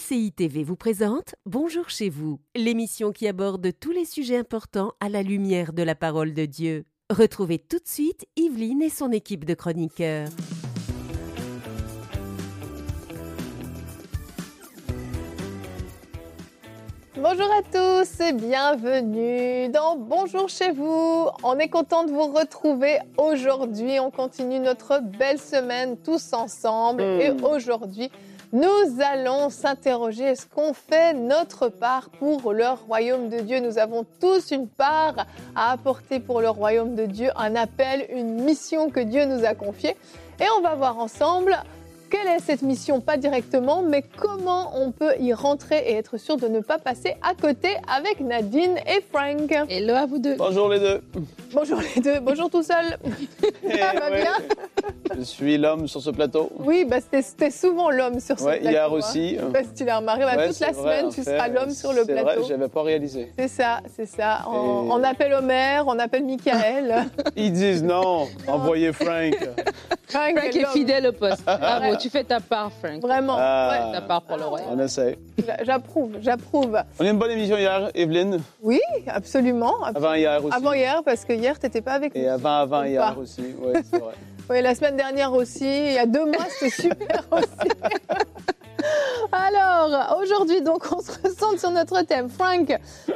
MCI TV vous présente Bonjour Chez Vous, l'émission qui aborde tous les sujets importants à la lumière de la parole de Dieu. Retrouvez tout de suite Yveline et son équipe de chroniqueurs. Bonjour à tous et bienvenue dans Bonjour Chez Vous. On est content de vous retrouver aujourd'hui. On continue notre belle semaine tous ensemble. Et aujourd'hui, nous allons s'interroger, est-ce qu'on fait notre part pour le royaume de Dieu? Nous avons tous une part à apporter pour le royaume de Dieu, un appel, une mission que Dieu nous a confiée. Et on va voir ensemble... quelle est cette mission? Pas directement, mais comment on peut y rentrer et être sûr de ne pas passer à côté avec Nadine et Frank. Hello à vous deux. Bonjour les deux. Bonjour les deux. Bonjour tout seul. Ça va bien? Je suis l'homme sur ce plateau. Oui, bah, c'était souvent l'homme sur ce plateau. Hier aussi. Je sais pas si tu l'as remarqué, bah, toute la semaine tu seras l'homme sur le plateau. C'est vrai, je n'avais pas réalisé. C'est ça, c'est ça. On appelle Homer, on appelle Michael. Ils disent non, envoyez Frank. Frank est fidèle au poste. Bravo. Tu fais ta part, Frank. Vraiment. Ouais, ta part pour le royaume. On essaie. J'approuve. On a eu une bonne émission hier, Yveline. Oui, absolument. Avant-hier aussi. Avant-hier, parce que hier, tu n'étais pas avec nous. Et avant-hier aussi, oui, c'est vrai. Oui, la semaine dernière aussi. Il y a 2 mois, c'était super aussi. Alors, aujourd'hui, donc, on se ressent sur notre thème. Frank,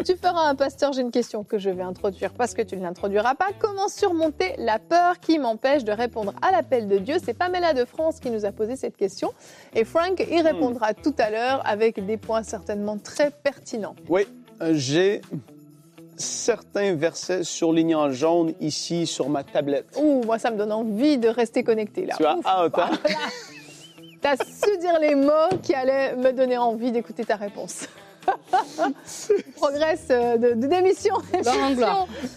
tu feras un pasteur. J'ai une question que je vais introduire parce que tu ne l'introduiras pas. Comment surmonter la peur qui m'empêche de répondre à l'appel de Dieu? C'est Pamela de France qui nous a posé cette question. Et Frank y répondra tout à l'heure avec des points certainement très pertinents. Oui, j'ai certains versets surlignés en jaune ici sur ma tablette. Ouh, moi, ça me donne envie de rester connecté là. Tu as hâte, hein? T'as su dire les mots qui allaient me donner envie d'écouter ta réponse. Progresse de démission.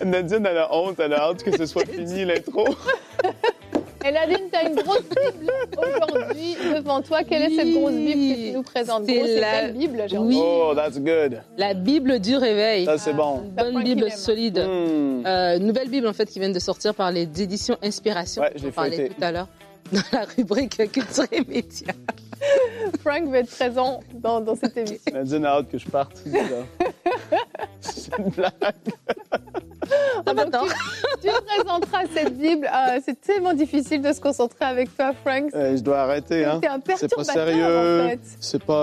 Nadine, elle a honte, elle a hâte que ce soit fini l'intro. Et Nadine, tu as une grosse Bible aujourd'hui devant toi. Quelle est cette grosse Bible que tu nous présentes? C'est la Bible, j'ai envie. Oh, that's good. La Bible du réveil. Ça, c'est bon. Une bonne Bible solide. Nouvelle Bible, en fait, qui vient de sortir par les éditions Inspiration. Ouais, je l'ai feuilleté tout à l'heure. Dans la rubrique culture et médias. Frank va être présent dans cette émission. Nadine a hâte que je parte. C'est une blague. Tu présenteras cette Bible. C'est tellement difficile de se concentrer avec toi, Frank. Je dois arrêter. Hein. T'es un perturbateur, c'est pas sérieux.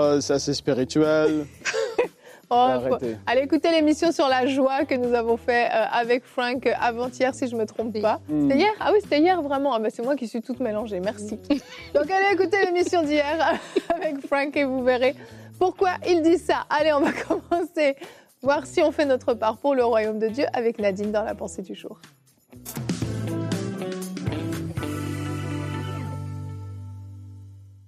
En fait. C'est assez spirituel. Allez écouter l'émission sur la joie que nous avons fait avec Frank avant-hier, si je ne me trompe pas. C'était hier? Ah oui, c'était hier vraiment. Ah ben, c'est moi qui suis toute mélangée, merci. Donc allez écouter l'émission d'hier avec Frank et vous verrez pourquoi il dit ça. Allez, on va commencer, voir si on fait notre part pour le royaume de Dieu avec Nadine dans la pensée du jour.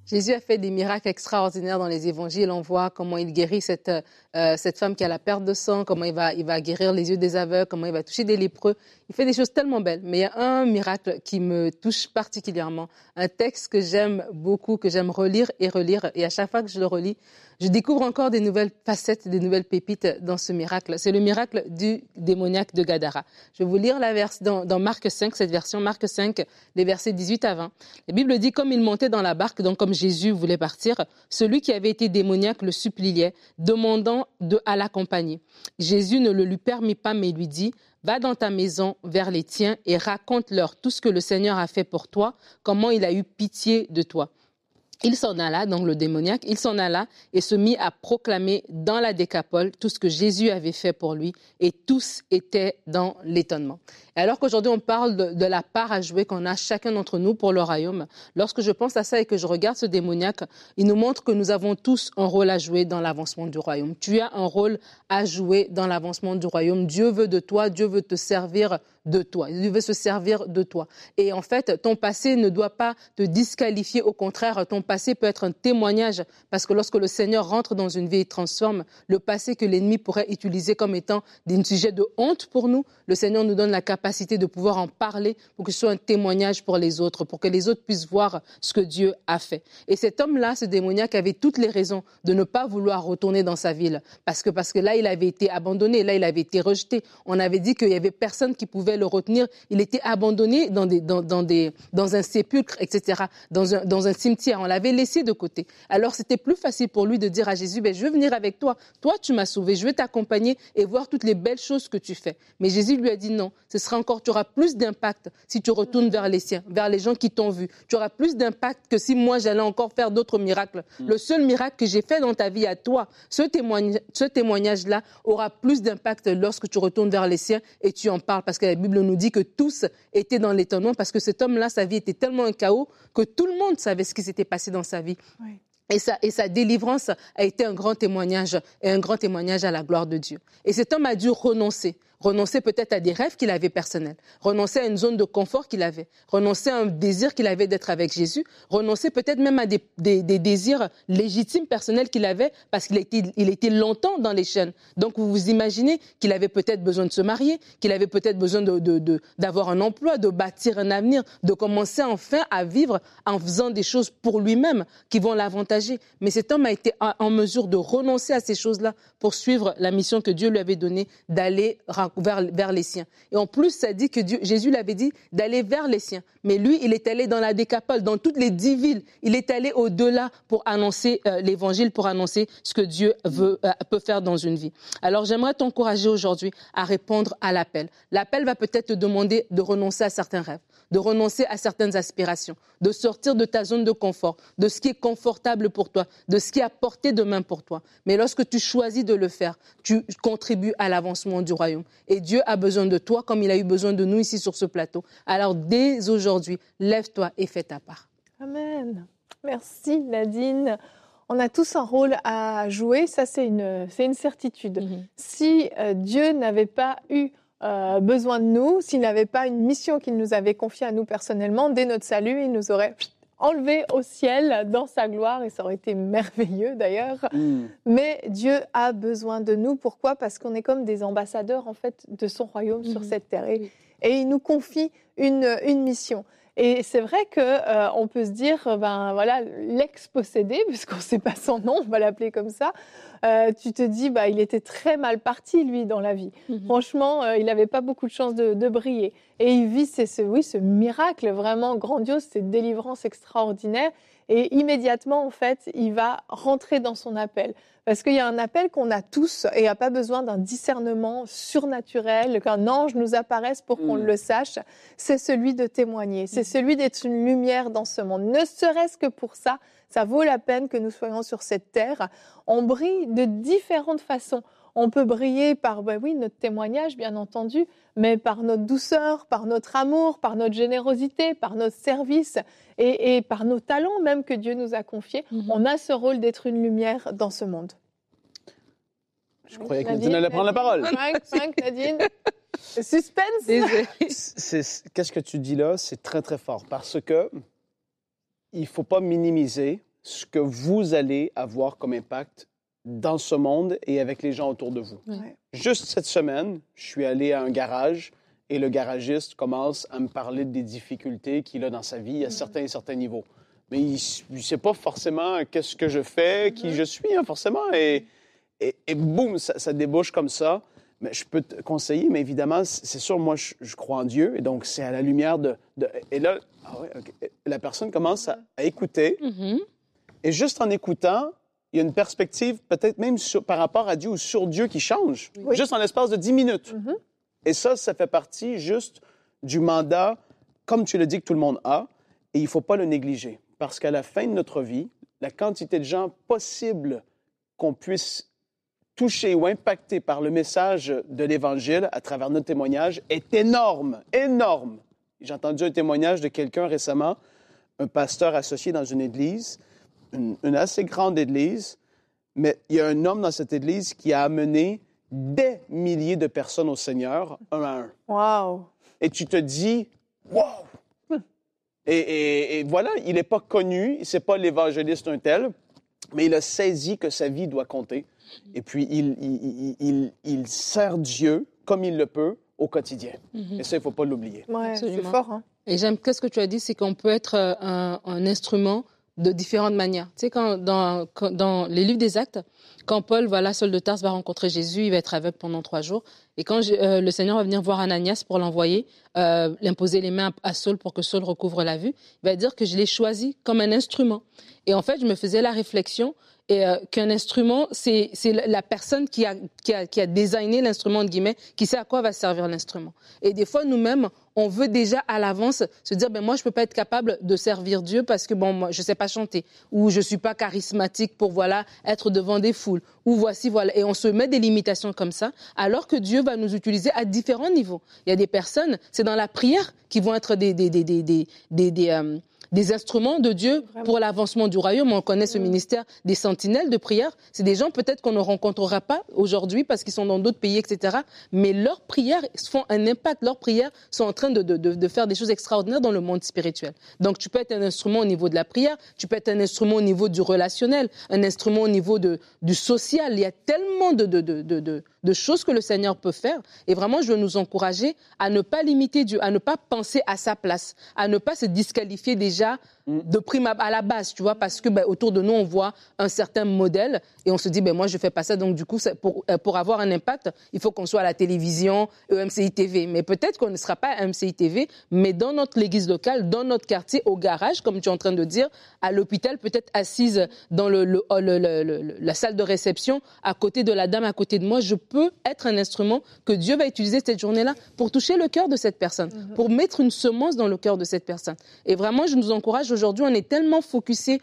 Jésus a fait des miracles extraordinaires dans les évangiles. On voit comment il guérit cette femme qui a la perte de sang, comment il va guérir les yeux des aveugles, comment il va toucher des lépreux. Il fait des choses tellement belles. Mais il y a un miracle qui me touche particulièrement. Un texte que j'aime beaucoup, que j'aime relire. Et à chaque fois que je le relis, je découvre encore des nouvelles facettes, des nouvelles pépites dans ce miracle. C'est le miracle du démoniaque de Gadara. Je vais vous lire la verse dans Marc 5, cette version, Marc 5, les versets 18 à 20. La Bible dit, comme il montait dans la barque, donc comme Jésus voulait partir, celui qui avait été démoniaque le suppliait, demandant à l'accompagner. Jésus ne le lui permit pas, mais lui dit, va dans ta maison vers les tiens et raconte-leur tout ce que le Seigneur a fait pour toi, comment il a eu pitié de toi. Il s'en alla, donc le démoniaque, il s'en alla et se mit à proclamer dans la Décapole tout ce que Jésus avait fait pour lui et tous étaient dans l'étonnement. Et alors qu'aujourd'hui on parle de la part à jouer qu'on a chacun d'entre nous pour le royaume, lorsque je pense à ça et que je regarde ce démoniaque, il nous montre que nous avons tous un rôle à jouer dans l'avancement du royaume. Tu as un rôle à jouer dans l'avancement du royaume. Dieu veut de toi, Dieu veut te servir de toi. Il veut se servir de toi. Et en fait, ton passé ne doit pas te disqualifier. Au contraire, ton passé peut être un témoignage parce que lorsque le Seigneur rentre dans une vie et transforme le passé que l'ennemi pourrait utiliser comme étant un sujet de honte pour nous, le Seigneur nous donne la capacité capacité de pouvoir en parler pour que ce soit un témoignage pour les autres, pour que les autres puissent voir ce que Dieu a fait. Et cet homme-là, ce démoniaque, avait toutes les raisons de ne pas vouloir retourner dans sa ville parce que là, il avait été abandonné, là, il avait été rejeté. On avait dit qu'il n'y avait personne qui pouvait le retenir. Il était abandonné dans un sépulcre, etc., dans un cimetière. On l'avait laissé de côté. Alors, c'était plus facile pour lui de dire à Jésus, ben, je veux venir avec toi. Toi, tu m'as sauvé, je veux t'accompagner et voir toutes les belles choses que tu fais. Mais Jésus lui a dit non, tu auras plus d'impact si tu retournes vers les siens, vers les gens qui t'ont vu. Tu auras plus d'impact que si moi, j'allais encore faire d'autres miracles. Le seul miracle que j'ai fait dans ta vie à toi, ce témoignage-là aura plus d'impact lorsque tu retournes vers les siens et tu en parles. Parce que la Bible nous dit que tous étaient dans l'étonnement parce que cet homme-là, sa vie était tellement un chaos que tout le monde savait ce qui s'était passé dans sa vie. Oui. Et sa délivrance a été un grand témoignage, et un grand témoignage à la gloire de Dieu. Et cet homme a dû renoncer peut-être à des rêves qu'il avait personnels, renoncer à une zone de confort qu'il avait, renoncer à un désir qu'il avait d'être avec Jésus, renoncer peut-être même à des désirs légitimes personnels qu'il avait parce qu'il était longtemps dans les chaînes. Donc vous vous imaginez qu'il avait peut-être besoin de se marier, qu'il avait peut-être besoin d'avoir un emploi, de bâtir un avenir, de commencer enfin à vivre en faisant des choses pour lui-même qui vont l'avantager. Mais cet homme a été en mesure de renoncer à ces choses-là pour suivre la mission que Dieu lui avait donnée d'aller vers les siens. Et en plus, ça dit que Jésus l'avait dit d'aller vers les siens. Mais lui, il est allé dans la Décapole, dans toutes les 10 villes. Il est allé au-delà pour annoncer l'évangile, pour annoncer ce que Dieu peut faire dans une vie. Alors, j'aimerais t'encourager aujourd'hui à répondre à l'appel. L'appel va peut-être te demander de renoncer à certains rêves, de renoncer à certaines aspirations, de sortir de ta zone de confort, de ce qui est confortable pour toi, de ce qui est à portée de main pour toi. Mais lorsque tu choisis de le faire, tu contribues à l'avancement du royaume. Et Dieu a besoin de toi comme il a eu besoin de nous ici sur ce plateau. Alors dès aujourd'hui, lève-toi et fais ta part. Amen. Merci Nadine. On a tous un rôle à jouer, ça c'est une certitude. Si Dieu n'avait pas eu besoin de nous, s'il n'avait pas une mission qu'il nous avait confiée à nous personnellement, dès notre salut, il nous aurait enlevé au ciel dans sa gloire, et ça aurait été merveilleux d'ailleurs. Mais Dieu a besoin de nous. Pourquoi ? Parce qu'on est comme des ambassadeurs en fait de son royaume sur cette terre, et il nous confie une mission. Et c'est vrai que on peut se dire, ben voilà, l'ex-possédé, puisqu'on ne sait pas son nom, on va l'appeler comme ça. Tu te dis, bah il était très mal parti lui dans la vie. Franchement, il n'avait pas beaucoup de chance de briller. Et il vit ce miracle vraiment grandiose, cette délivrance extraordinaire. Et immédiatement, en fait, il va rentrer dans son appel. Parce qu'il y a un appel qu'on a tous et il n'y a pas besoin d'un discernement surnaturel, qu'un ange nous apparaisse pour qu'on le sache. C'est celui de témoigner, c'est celui d'être une lumière dans ce monde. Ne serait-ce que pour ça, ça vaut la peine que nous soyons sur cette terre. On brille de différentes façons. On peut briller par notre témoignage, bien entendu, mais par notre douceur, par notre amour, par notre générosité, par notre service et par nos talents même que Dieu nous a confiés. On a ce rôle d'être une lumière dans ce monde. Je croyais que Nadine allait prendre la parole. Frank, Nadine, le suspense. Qu'est-ce que tu dis là, c'est très, très fort, parce que il ne faut pas minimiser ce que vous allez avoir comme impact dans ce monde et avec les gens autour de vous. Juste cette semaine, je suis allé à un garage et le garagiste commence à me parler des difficultés qu'il a dans sa vie à certains niveaux. Mais il ne sait pas forcément qu'est-ce que je fais, qui je suis, hein, forcément. Et boum, ça débouche comme ça. Mais je peux te conseiller, mais évidemment, c'est sûr, moi, je crois en Dieu. Et donc, c'est à la lumière de et là, la personne commence à écouter. Et juste en écoutant, il y a une perspective peut-être même par rapport à Dieu ou sur Dieu qui change, juste en l'espace de 10 minutes. Et ça fait partie juste du mandat, comme tu l'as dit, que tout le monde a, et il ne faut pas le négliger. Parce qu'à la fin de notre vie, la quantité de gens possibles qu'on puisse toucher ou impacter par le message de l'Évangile à travers notre témoignage est énorme, énorme. J'ai entendu un témoignage de quelqu'un récemment, un pasteur associé dans une église, une assez grande église, mais il y a un homme dans cette église qui a amené des milliers de personnes au Seigneur, un à un. Wow! Et tu te dis, wow! Et voilà, il n'est pas connu, c'est pas l'évangéliste un tel, mais il a saisi que sa vie doit compter. Et puis, il sert Dieu comme il le peut au quotidien. Mm-hmm. Et ça, il ne faut pas l'oublier. Ouais, c'est fort. Hein? Et j'aime que ce que tu as dit, c'est qu'on peut être un instrument de différentes manières. Tu sais, dans les livres des Actes, quand Paul, Saul de Tarse va rencontrer Jésus, il va être aveugle pendant 3 jours. Et quand le Seigneur va venir voir Ananias pour l'envoyer, l'imposer les mains à Saul pour que Saul recouvre la vue, il va dire que je l'ai choisi comme un instrument. Et en fait, je me faisais la réflexion qu'un instrument, c'est la personne qui a designé l'instrument, entre guillemets, qui sait à quoi va servir l'instrument. Et des fois, nous-mêmes, on veut déjà à l'avance se dire, ben moi, je peux pas être capable de servir Dieu parce que bon, moi, je sais pas chanter, ou je suis pas charismatique pour être devant des foules, ou voici. Et on se met des limitations comme ça, alors que Dieu va nous utiliser à différents niveaux. Il y a des personnes, c'est dans la prière qui vont être des instruments de Dieu pour l'avancement du royaume. On connaît ce ministère des sentinelles de prière. C'est des gens peut-être qu'on ne rencontrera pas aujourd'hui parce qu'ils sont dans d'autres pays, etc. Mais leurs prières font un impact. Leurs prières sont en train de faire des choses extraordinaires dans le monde spirituel. Donc tu peux être un instrument au niveau de la prière, tu peux être un instrument au niveau du relationnel, un instrument au niveau du social. Il y a tellement de choses que le Seigneur peut faire. Et vraiment, je veux nous encourager à ne pas limiter Dieu, à ne pas penser à sa place, à ne pas se disqualifier déjà de prime à la base, tu vois, parce que autour de nous, on voit un certain modèle et on se dit, moi, je fais pas ça. Donc, du coup, pour avoir un impact, il faut qu'on soit à la télévision, EMCI TV. Mais peut-être qu'on ne sera pas à MCI TV, mais dans notre église locale, dans notre quartier, au garage, comme tu es en train de dire, à l'hôpital, peut-être assise dans la salle de réception, à côté de la dame, à côté de moi, je peux être un instrument que Dieu va utiliser cette journée-là pour toucher le cœur de cette personne, pour mettre une semence dans le cœur de cette personne. Et vraiment, je nous encourage aujourd'hui, on est tellement focusé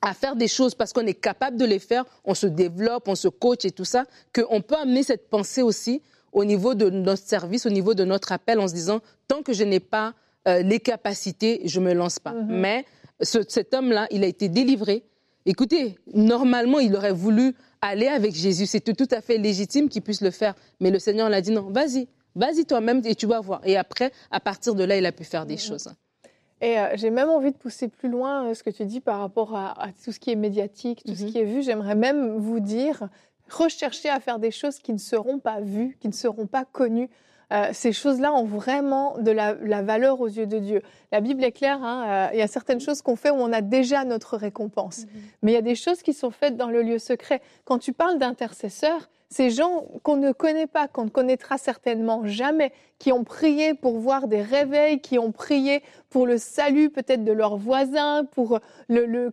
à faire des choses parce qu'on est capable de les faire, on se développe, on se coach et tout ça, qu'on peut amener cette pensée aussi au niveau de notre service, au niveau de notre appel, en se disant, tant que je n'ai pas les capacités, je ne me lance pas. Mais cet homme-là, il a été délivré. Écoutez, normalement, il aurait voulu aller avec Jésus. C'était tout à fait légitime qu'il puisse le faire. Mais le Seigneur l'a dit, non, vas-y toi-même et tu vas voir. Et après, à partir de là, il a pu faire des choses. Et j'ai même envie de pousser plus loin ce que tu dis par rapport à tout ce qui est médiatique, tout ce qui est vu. J'aimerais même vous dire, recherchez à faire des choses qui ne seront pas vues, qui ne seront pas connues. Ces choses-là ont vraiment de la valeur aux yeux de Dieu. La Bible est claire, il y a certaines choses qu'on fait où on a déjà notre récompense. Mais il y a des choses qui sont faites dans le lieu secret. Quand tu parles d'intercesseurs, ces gens qu'on ne connaît pas, qu'on ne connaîtra certainement jamais, qui ont prié pour voir des réveils, qui ont prié pour le salut peut-être de leurs voisins, pour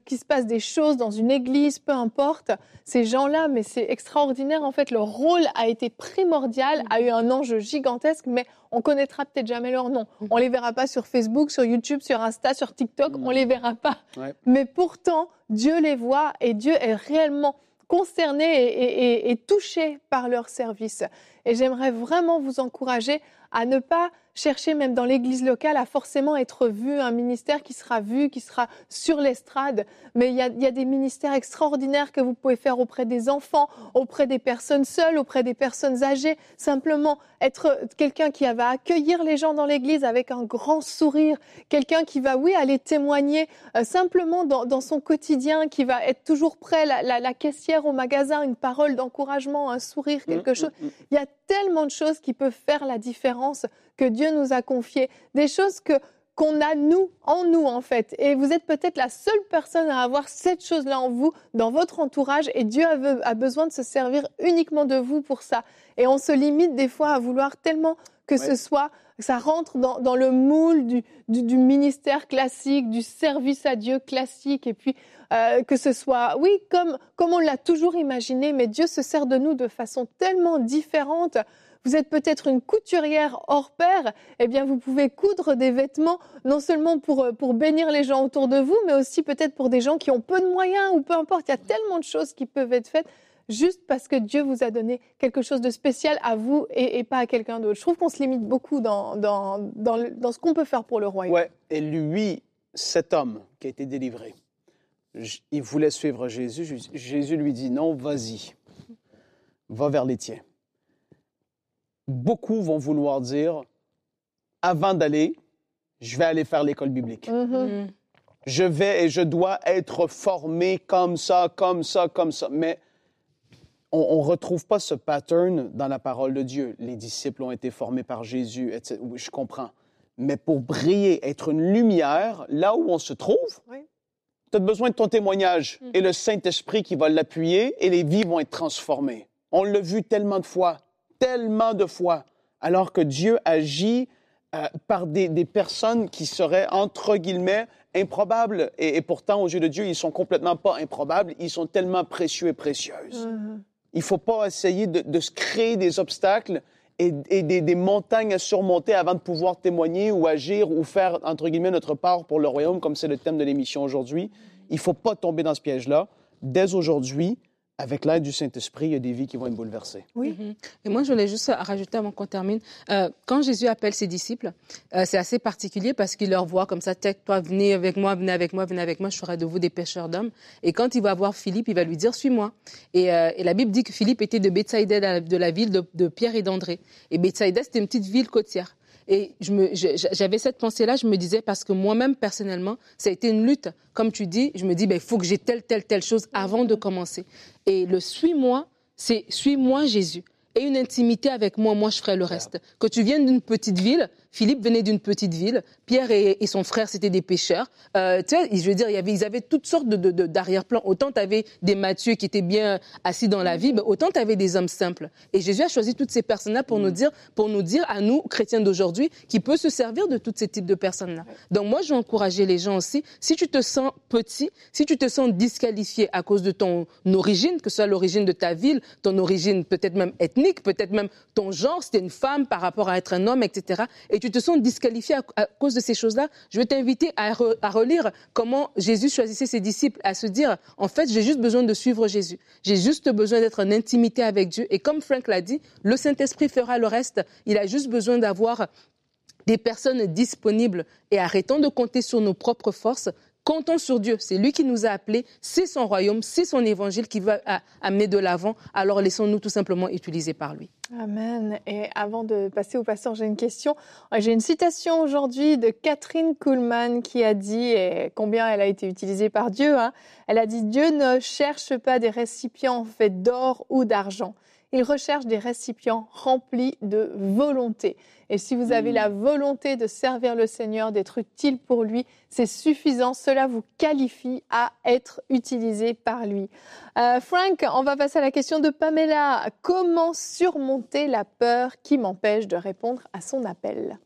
qu'il se passe des choses dans une église, peu importe. Ces gens-là, mais c'est extraordinaire. En fait, leur rôle a été primordial, a eu un enjeu gigantesque, mais on ne connaîtra peut-être jamais leur nom. On ne les verra pas sur Facebook, sur YouTube, sur Insta, sur TikTok, on ne les verra pas. Ouais. Mais pourtant, Dieu les voit et Dieu est réellement concernés et touchés par leur service. Et j'aimerais vraiment vous encourager à ne pas chercher, même dans l'église locale, à forcément être vu, un ministère qui sera vu, qui sera sur l'estrade. Mais il y a des ministères extraordinaires que vous pouvez faire auprès des enfants, auprès des personnes seules, auprès des personnes âgées. Simplement être quelqu'un qui va accueillir les gens dans l'église avec un grand sourire, quelqu'un qui va, aller témoigner simplement dans son quotidien, qui va être toujours prêt, la caissière au magasin, une parole d'encouragement, un sourire, quelque chose. Il y a tellement de choses qui peuvent faire la différence que Dieu nous a confiées, des choses qu'on a nous en fait. Et vous êtes peut-être la seule personne à avoir cette chose-là en vous, dans votre entourage, et Dieu a besoin de se servir uniquement de vous pour ça. Et on se limite des fois à vouloir tellement que ça rentre dans le moule du ministère classique, du service à Dieu classique, et puis que ce soit, comme on l'a toujours imaginé, mais Dieu se sert de nous de façon tellement différente. Vous êtes peut-être une couturière hors pair, eh bien vous pouvez coudre des vêtements, non seulement pour bénir les gens autour de vous, mais aussi peut-être pour des gens qui ont peu de moyens, ou peu importe, il y a tellement de choses qui peuvent être faites, juste parce que Dieu vous a donné quelque chose de spécial à vous et pas à quelqu'un d'autre. Je trouve qu'on se limite beaucoup dans ce qu'on peut faire pour le royaume. Ouais. Et lui, cet homme qui a été délivré, il voulait suivre Jésus. Jésus lui dit, non, vas-y, va vers les tiens. Beaucoup vont vouloir dire, avant d'aller, je vais aller faire l'école biblique. Mm-hmm. Je vais et je dois être formé comme ça, comme ça, comme ça. Mais On ne retrouve pas ce pattern dans la parole de Dieu. Les disciples ont été formés par Jésus, etc. Oui, je comprends. Mais pour briller, être une lumière, là où on se trouve, oui, tu as besoin de ton témoignage. Mm-hmm. Et le Saint-Esprit qui va l'appuyer, et les vies vont être transformées. On l'a vu tellement de fois, alors que Dieu agit par des personnes qui seraient, entre guillemets, improbables. Et pourtant, aux yeux de Dieu, ils ne sont complètement pas improbables. Ils sont tellement précieux et précieuses. Mm-hmm. Il ne faut pas essayer de se créer des obstacles et des montagnes à surmonter avant de pouvoir témoigner ou agir ou faire, entre guillemets, notre part pour le royaume, comme c'est le thème de l'émission aujourd'hui. Il ne faut pas tomber dans ce piège-là. Dès aujourd'hui, avec l'aide du Saint-Esprit, il y a des vies qui vont être bouleversées. Oui. Mm-hmm. Et moi, je voulais juste rajouter avant qu'on termine. Quand Jésus appelle ses disciples, c'est assez particulier parce qu'il leur voit comme ça, « Toi, venez avec moi, je ferai de vous des pêcheurs d'hommes. » Et quand il va voir Philippe, il va lui dire « Suis-moi. » et la Bible dit que Philippe était de Bethsaida, de la ville de Pierre et d'André. Et Bethsaida, c'était une petite ville côtière. Et j'avais cette pensée-là, je me disais, parce que moi-même, personnellement, ça a été une lutte. Comme tu dis, je me dis, il faut que j'ai telle chose avant de commencer. Et le « suis-moi », c'est « suis-moi Jésus ». Et une intimité avec moi, moi je ferai le reste. Que tu viennes d'une petite ville, Philippe venait d'une petite ville, Pierre et son frère c'était des pêcheurs. Tu sais, je veux dire, ils avaient toutes sortes d'arrière-plans. Autant tu avais des Matthieu qui étaient bien assis dans la vie, mais autant tu avais des hommes simples. Et Jésus a choisi toutes ces personnes-là pour nous dire à nous, chrétiens d'aujourd'hui, qu'il peut se servir de tous ces types de personnes-là. Donc moi je veux encourager les gens aussi, si tu te sens petit, si tu te sens disqualifié à cause de ton origine, que ce soit l'origine de ta ville, ton origine peut-être même ethnique, peut-être même ton genre, si t'es une femme par rapport à être un homme, etc. Et tu te sens disqualifié à cause de ces choses-là, je vais t'inviter à relire comment Jésus choisissait ses disciples, à se dire, en fait, j'ai juste besoin de suivre Jésus. J'ai juste besoin d'être en intimité avec Dieu. Et comme Frank l'a dit, le Saint-Esprit fera le reste. Il a juste besoin d'avoir des personnes disponibles. Et arrêtons de compter sur nos propres forces. Comptons sur Dieu, c'est lui qui nous a appelés, c'est son royaume, c'est son évangile qui va amener de l'avant, alors laissons-nous tout simplement utiliser par lui. Amen. Et avant de passer au pasteur, j'ai une question. J'ai une citation aujourd'hui de Catherine Kuhlman qui a dit, et combien elle a été utilisée par Dieu, hein, elle a dit « Dieu ne cherche pas des récipients faits d'or ou d'argent ». Il recherche des récipients remplis de volonté. Et si vous avez la volonté de servir le Seigneur, d'être utile pour lui, c'est suffisant. Cela vous qualifie à être utilisé par lui. Frank, on va passer à la question de Pamela. Comment surmonter la peur qui m'empêche de répondre à son appel?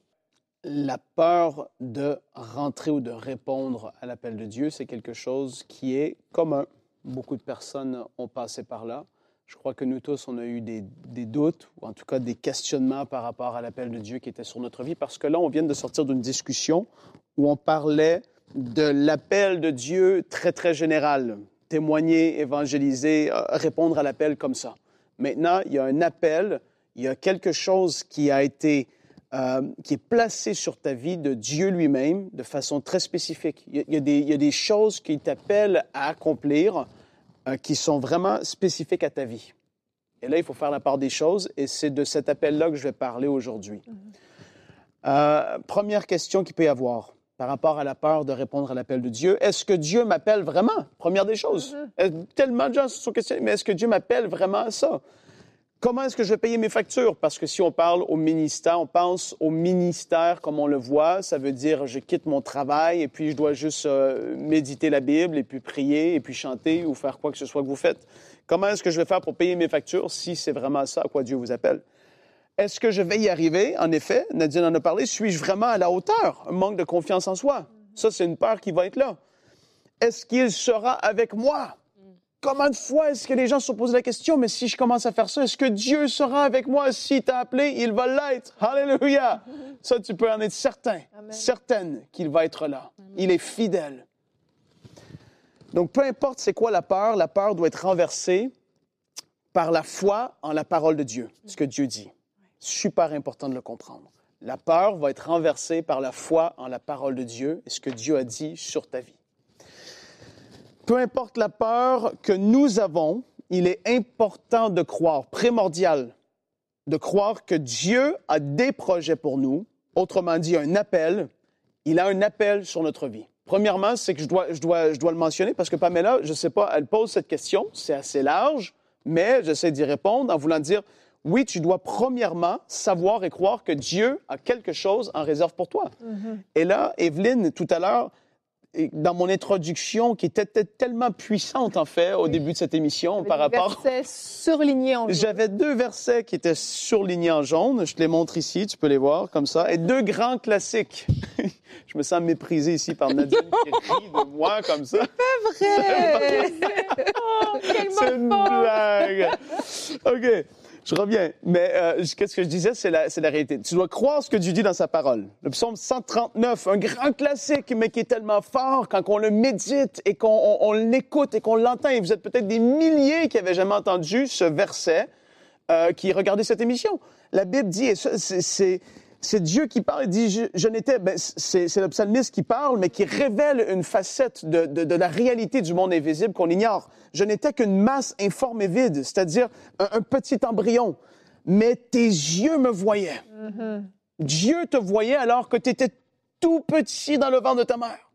La peur de rentrer ou de répondre à l'appel de Dieu, c'est quelque chose qui est commun. Beaucoup de personnes ont passé par là. Je crois que nous tous, on a eu des doutes ou en tout cas des questionnements par rapport à l'appel de Dieu qui était sur notre vie parce que là, on vient de sortir d'une discussion où on parlait de l'appel de Dieu très, très général. Témoigner, évangéliser, répondre à l'appel comme ça. Maintenant, il y a un appel, il y a quelque chose qui a été, qui est placé sur ta vie de Dieu lui-même de façon très spécifique. Il y a des choses qu'il t'appelle à accomplir qui sont vraiment spécifiques à ta vie. Et là, il faut faire la part des choses, et c'est de cet appel-là que je vais parler aujourd'hui. Première question qu'il peut y avoir par rapport à la peur de répondre à l'appel de Dieu, est-ce que Dieu m'appelle vraiment? Première des choses. Tellement de gens se sont questionnés, mais est-ce que Dieu m'appelle vraiment à ça? Comment est-ce que je vais payer mes factures? Parce que si on parle au ministère, on pense au ministère comme on le voit, ça veut dire je quitte mon travail et puis je dois juste méditer la Bible et puis prier et puis chanter ou faire quoi que ce soit que vous faites. Comment est-ce que je vais faire pour payer mes factures si c'est vraiment ça à quoi Dieu vous appelle? Est-ce que je vais y arriver? En effet, Nadine en a parlé, suis-je vraiment à la hauteur? Un manque de confiance en soi. Ça, c'est une peur qui va être là. Est-ce qu'il sera avec moi? Combien de fois est-ce que les gens se sont posés la question, mais si je commence à faire ça, est-ce que Dieu sera avec moi? S'il t'a appelé, il va l'être. Alléluia! Ça, tu peux en être certain, Amen. Certaine qu'il va être là. Amen. Il est fidèle. Donc, peu importe c'est quoi la peur doit être renversée par la foi en la parole de Dieu, ce que Dieu dit. Super important de le comprendre. La peur va être renversée par la foi en la parole de Dieu et ce que Dieu a dit sur ta vie. Peu importe la peur que nous avons, il est important de croire, primordial, de croire que Dieu a des projets pour nous, autrement dit un appel, il a un appel sur notre vie. Premièrement, c'est que je dois le mentionner parce que Pamela, je ne sais pas, elle pose cette question, c'est assez large, Mais j'essaie d'y répondre en voulant dire, oui, tu dois premièrement savoir et croire que Dieu a quelque chose en réserve pour toi. Mm-hmm. Et là, Yveline, tout à l'heure, dans mon introduction, qui était tellement puissante, en fait, au début de cette émission, par rapport... J'avais deux versets surlignés en jaune. J'avais deux versets qui étaient surlignés en jaune. Je te les montre ici, tu peux les voir, comme ça. Et deux grands classiques. Je me sens méprisé ici par Nadine qui rit de moi, comme ça. C'est pas vrai! Oh, c'est une blague! OK. Je reviens, mais qu'est-ce que je disais, c'est la réalité. Tu dois croire ce que Dieu dit dans sa parole. Le psaume 139, un grand classique, mais qui est tellement fort quand on le médite et qu'on l'écoute et qu'on l'entend. Et vous êtes peut-être des milliers qui n'avaient jamais entendu ce verset, qui regardaient cette émission. La Bible dit, et c'est Dieu qui parle, il dit, je n'étais... Ben, c'est le psalmiste qui parle, mais qui révèle une facette de la réalité du monde invisible qu'on ignore. Je n'étais qu'une masse informe et vide, c'est-à-dire un petit embryon. Mais tes yeux me voyaient. Mm-hmm. Dieu te voyait alors que tu étais tout petit dans le ventre de ta mère.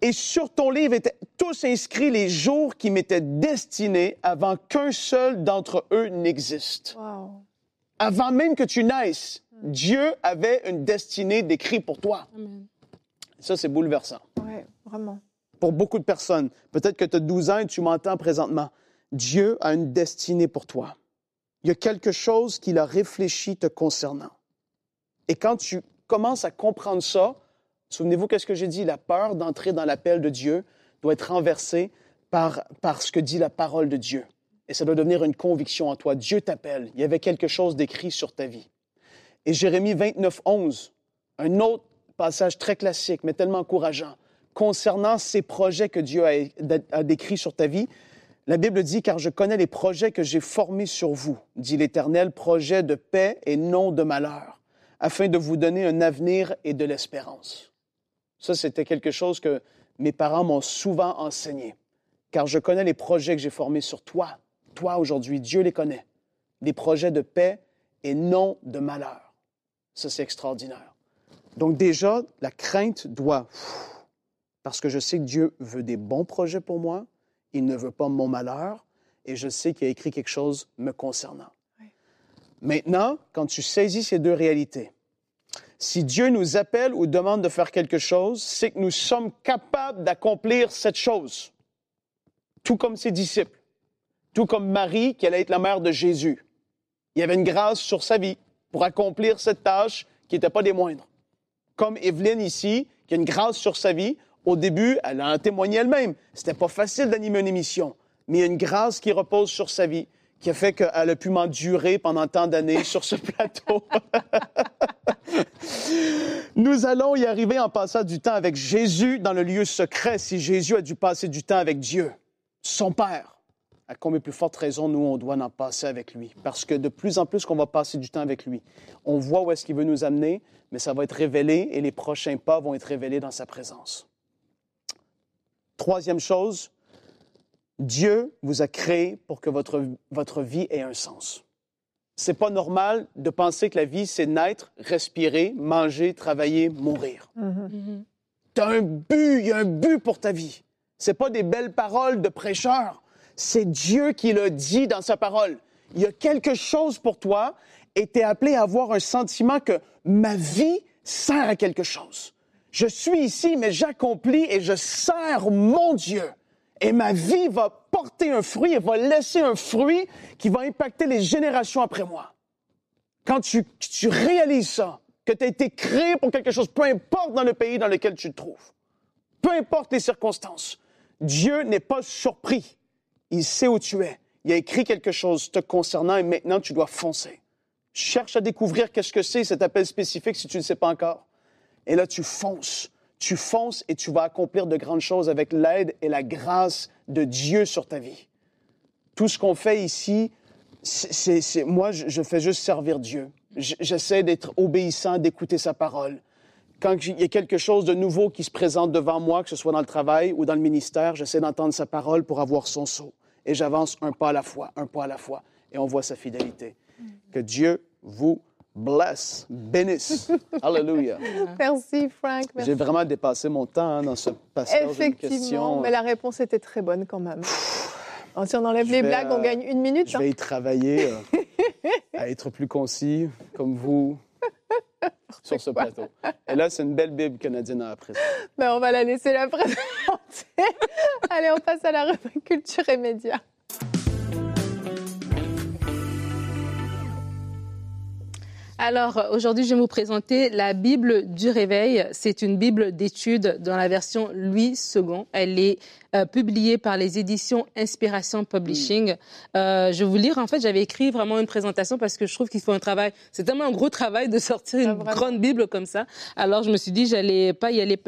Et sur ton livre étaient tous inscrits les jours qui m'étaient destinés avant qu'un seul d'entre eux n'existe. Wow. Avant même que tu naisses, Dieu avait une destinée décrite pour toi. Amen. Ça, c'est bouleversant. Oui, vraiment. Pour beaucoup de personnes. Peut-être que tu as 12 ans et tu m'entends présentement. Dieu a une destinée pour toi. Il y a quelque chose qu'il a réfléchi te concernant. Et quand tu commences à comprendre ça, souvenez-vous qu'est-ce que j'ai dit, la peur d'entrer dans l'appel de Dieu doit être renversée par ce que dit la parole de Dieu. Et ça doit devenir une conviction en toi. Dieu t'appelle. Il y avait quelque chose d'écrit sur ta vie. Et Jérémie 29, 11, un autre passage très classique, mais tellement encourageant, concernant ces projets que Dieu a décrits sur ta vie. La Bible dit « Car je connais les projets que j'ai formés sur vous, dit l'Éternel, projets de paix et non de malheur, afin de vous donner un avenir et de l'espérance. » Ça, c'était quelque chose que mes parents m'ont souvent enseigné. « Car je connais les projets que j'ai formés sur toi. » Toi, aujourd'hui, Dieu les connaît. Des projets de paix et non de malheur. Ça, c'est extraordinaire. Donc déjà, la crainte doit... Parce que je sais que Dieu veut des bons projets pour moi, il ne veut pas mon malheur, et je sais qu'il a écrit quelque chose me concernant. Oui. Maintenant, quand tu saisis ces deux réalités, si Dieu nous appelle ou demande de faire quelque chose, c'est que nous sommes capables d'accomplir cette chose. Tout comme ses disciples. Tout comme Marie, qui allait être la mère de Jésus. Il y avait une grâce sur sa vie pour accomplir cette tâche qui n'était pas des moindres. Comme Yveline ici, qui a une grâce sur sa vie, au début, elle en témoignait elle-même. C'était pas facile d'animer une émission, mais il y a une grâce qui repose sur sa vie, qui a fait qu'elle a pu m'endurer pendant tant d'années sur ce plateau. Nous allons y arriver en passant du temps avec Jésus dans le lieu secret, si Jésus a dû passer du temps avec Dieu, son Père. À combien plus forte raison, nous, on doit en passer avec lui. Parce que de plus en plus qu'on va passer du temps avec lui, on voit où est-ce qu'il veut nous amener, mais ça va être révélé et les prochains pas vont être révélés dans sa présence. Troisième chose, Dieu vous a créé pour que votre vie ait un sens. C'est pas normal de penser que la vie, c'est naître, respirer, manger, travailler, mourir. Mm-hmm. T'as un but, il y a un but pour ta vie. C'est pas des belles paroles de prêcheurs. C'est Dieu qui le dit dans sa parole. Il y a quelque chose pour toi et tu es appelé à avoir un sentiment que ma vie sert à quelque chose. Je suis ici, mais j'accomplis et je sers mon Dieu. Et ma vie va porter un fruit et va laisser un fruit qui va impacter les générations après moi. Quand tu réalises ça, que tu as été créé pour quelque chose, peu importe dans le pays dans lequel tu te trouves, peu importe les circonstances, Dieu n'est pas surpris. Il sait où tu es. Il a écrit quelque chose te concernant et maintenant, tu dois foncer. Cherche à découvrir qu'est-ce que c'est cet appel spécifique si tu ne sais pas encore. Et là, tu fonces. Tu fonces et tu vas accomplir de grandes choses avec l'aide et la grâce de Dieu sur ta vie. Tout ce qu'on fait ici, moi, je fais juste servir Dieu. J'essaie d'être obéissant, d'écouter sa parole. Quand il y a quelque chose de nouveau qui se présente devant moi, que ce soit dans le travail ou dans le ministère, j'essaie d'entendre sa parole pour avoir son sceau. Et j'avance un pas à la fois, un pas à la fois. Et on voit sa fidélité. Que Dieu vous blesse, bénisse. Alléluia. Merci, Frank. Merci. J'ai vraiment dépassé mon temps dans ce passage de questions. Effectivement, mais la réponse était très bonne quand même. Si on enlève les blagues, on gagne 1 minute. Je vais y travailler à être plus concis, comme vous, sur ce plateau. Et là, c'est une belle Bible que Nadine a apprise. Ben, on va la laisser la présenter. Allez, on passe à la rubrique culture et médias. Alors, aujourd'hui, je vais vous présenter la Bible du réveil. C'est une Bible d'études dans la version Louis Segond. Elle est publiée par les éditions Inspiration Publishing. Je vais vous lire. En fait, j'avais écrit vraiment une présentation parce que je trouve qu'il faut un travail. C'est tellement un gros travail de sortir une grande Bible comme ça. Alors, je me suis dit, j'allais pas y aller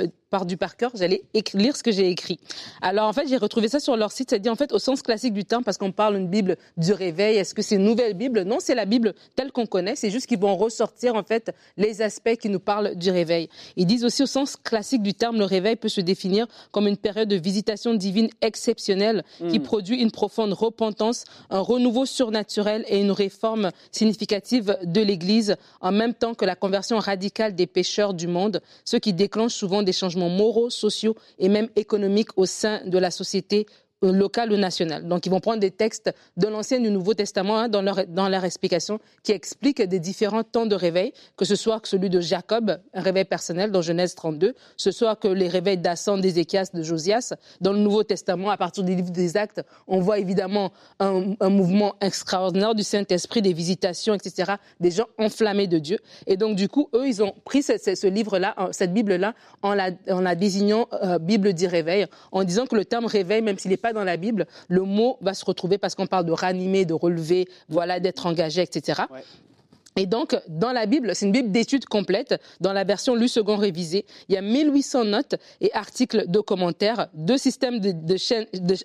par cœur, j'allais lire ce que j'ai écrit. Alors, en fait, j'ai retrouvé ça sur leur site. Ça dit, en fait, au sens classique du terme, parce qu'on parle d'une Bible du réveil. Est-ce que c'est une nouvelle Bible? Non, c'est la Bible telle qu'on connaît. C'est juste qu'ils vont ressortir, en fait, les aspects qui nous parlent du réveil. Ils disent aussi, au sens classique du terme, le réveil peut se définir comme une période de visitation divine exceptionnelle qui produit une profonde repentance, un renouveau surnaturel et une réforme significative de l'Église, en même temps que la conversion radicale des pécheurs du monde, ce qui déclenche souvent des changements moraux, sociaux et même économiques au sein de la société locale ou nationale. Donc, ils vont prendre des textes de l'Ancien et du Nouveau Testament dans leur explication qui expliquent des différents temps de réveil, que ce soit celui de Jacob, un réveil personnel dans Genèse 32, ce soit que les réveils d'Assan, d'Ézéchias, de Josias. Dans le Nouveau Testament, à partir des livres des Actes, on voit évidemment un mouvement extraordinaire du Saint-Esprit, des visitations, etc., des gens enflammés de Dieu. Et donc, du coup, eux, ils ont pris ce livre-là, cette Bible-là, en la désignant Bible du réveil, en disant que le terme réveil, même s'il n'est pas dans la Bible, le mot va se retrouver parce qu'on parle de ranimer, de relever, voilà, d'être engagé, etc. Ouais. Et donc, dans la Bible, c'est une Bible d'études complète, dans la version Louis Segond révisée, il y a 1800 notes et articles de commentaires, 2 systèmes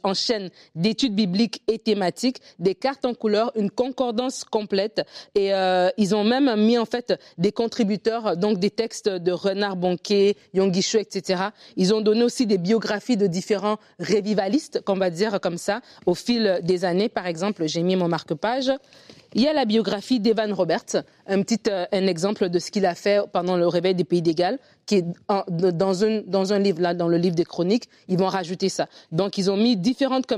en chaîne d'études bibliques et thématiques, des cartes en couleur, une concordance complète. Et ils ont même mis, en fait, des contributeurs, donc des textes de Renard Bonquet, Yonggi Cho, etc. Ils ont donné aussi des biographies de différents révivalistes, qu'on va dire comme ça, au fil des années. Par exemple, j'ai mis mon marque-page. Il y a la biographie d'Evan Roberts, un exemple de ce qu'il a fait pendant le réveil des Pays des Galles, qui est dans un livre, là, dans le livre des Chroniques, ils vont rajouter ça. Donc, ils ont mis différentes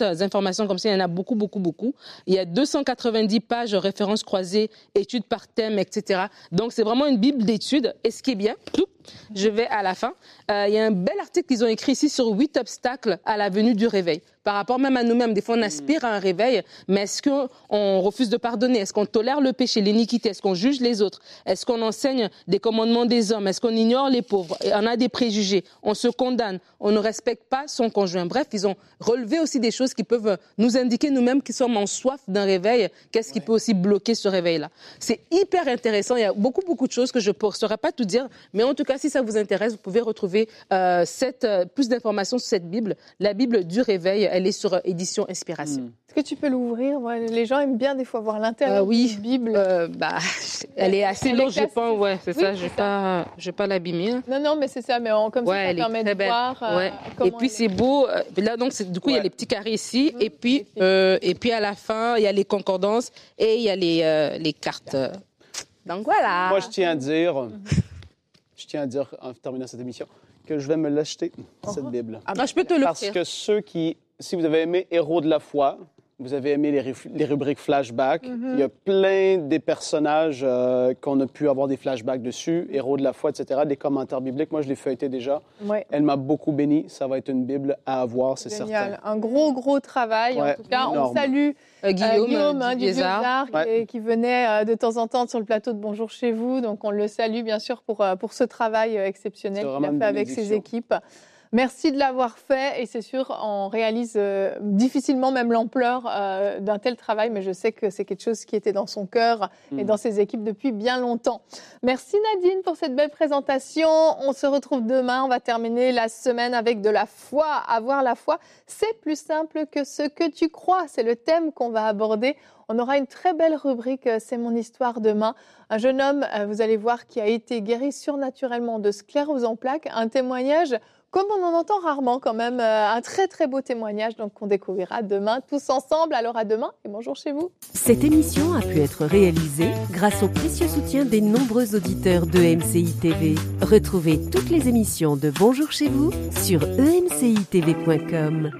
informations comme ça, il y en a beaucoup, beaucoup, beaucoup. Il y a 290 pages, références croisées, études par thème, etc. Donc, c'est vraiment une Bible d'études. Et ce qui est bien, je vais à la fin. Il y a un bel article qu'ils ont écrit ici sur 8 obstacles à la venue du réveil. Par rapport même à nous-mêmes, des fois on aspire à un réveil, mais est-ce qu'on refuse de pardonner? Est-ce qu'on tolère le péché, l'iniquité? Est-ce qu'on juge les autres? Est-ce qu'on enseigne des commandements des hommes? Est-ce qu'on ignore les pauvres? On a des préjugés, on se condamne, on ne respecte pas son conjoint. Bref, ils ont relevé aussi des choses qui peuvent nous indiquer nous-mêmes qui sommes en soif d'un réveil. Qu'est-ce qui peut aussi bloquer ce réveil-là? C'est hyper intéressant, il y a beaucoup, beaucoup de choses que je ne saurais pas tout dire, mais en tout cas, si ça vous intéresse, vous pouvez retrouver plus d'informations sur cette Bible, la Bible du réveil. Elle est sur Édition Inspiration. Est-ce que tu peux l'ouvrir? Les gens aiment bien des fois voir l'intérieur de la Bible. Elle est assez lourde, je pense. Ouais, c'est ça. Je ne vais pas l'abîmer. Non, mais c'est ça. Mais ça permet de voir. Ouais. Et puis, c'est beau. Là, donc, du coup, il y a les petits carrés ici. Et puis, à la fin, il y a les concordances et il y a les cartes. Donc, voilà. Moi, je tiens à dire, en terminant cette émission, que je vais me l'acheter, cette Bible. Je peux te l'offrir. Parce que si vous avez aimé Héros de la foi, vous avez aimé les rubriques flashback. Il y a plein des personnages qu'on a pu avoir des flashbacks dessus, Héros de la foi, etc., des commentaires bibliques. Moi, je l'ai feuilleté déjà. Ouais. Elle m'a beaucoup béni. Ça va être une Bible à avoir, c'est certain. Un gros, gros travail. Ouais, en tout cas, énorme. On salue Guillaume du Bézard, qui venait de temps en temps sur le plateau de Bonjour Chez Vous. Donc, on le salue, bien sûr, pour ce travail exceptionnel qu'il a fait avec ses équipes. Merci de l'avoir fait et c'est sûr, on réalise difficilement même l'ampleur d'un tel travail, mais je sais que c'est quelque chose qui était dans son cœur et dans ses équipes depuis bien longtemps. Merci Nadine pour cette belle présentation. On se retrouve demain, on va terminer la semaine avec de la foi. Avoir la foi, c'est plus simple que ce que tu crois. C'est le thème qu'on va aborder. On aura une très belle rubrique « C'est mon histoire » demain. Un jeune homme, vous allez voir, qui a été guéri surnaturellement de sclérose en plaques. Un témoignage comme on en entend rarement quand même, un très très beau témoignage donc qu'on découvrira demain tous ensemble. Alors à demain et bonjour chez vous. Cette émission a pu être réalisée grâce au précieux soutien des nombreux auditeurs de MCI TV. Retrouvez toutes les émissions de Bonjour chez vous sur emcitv.com.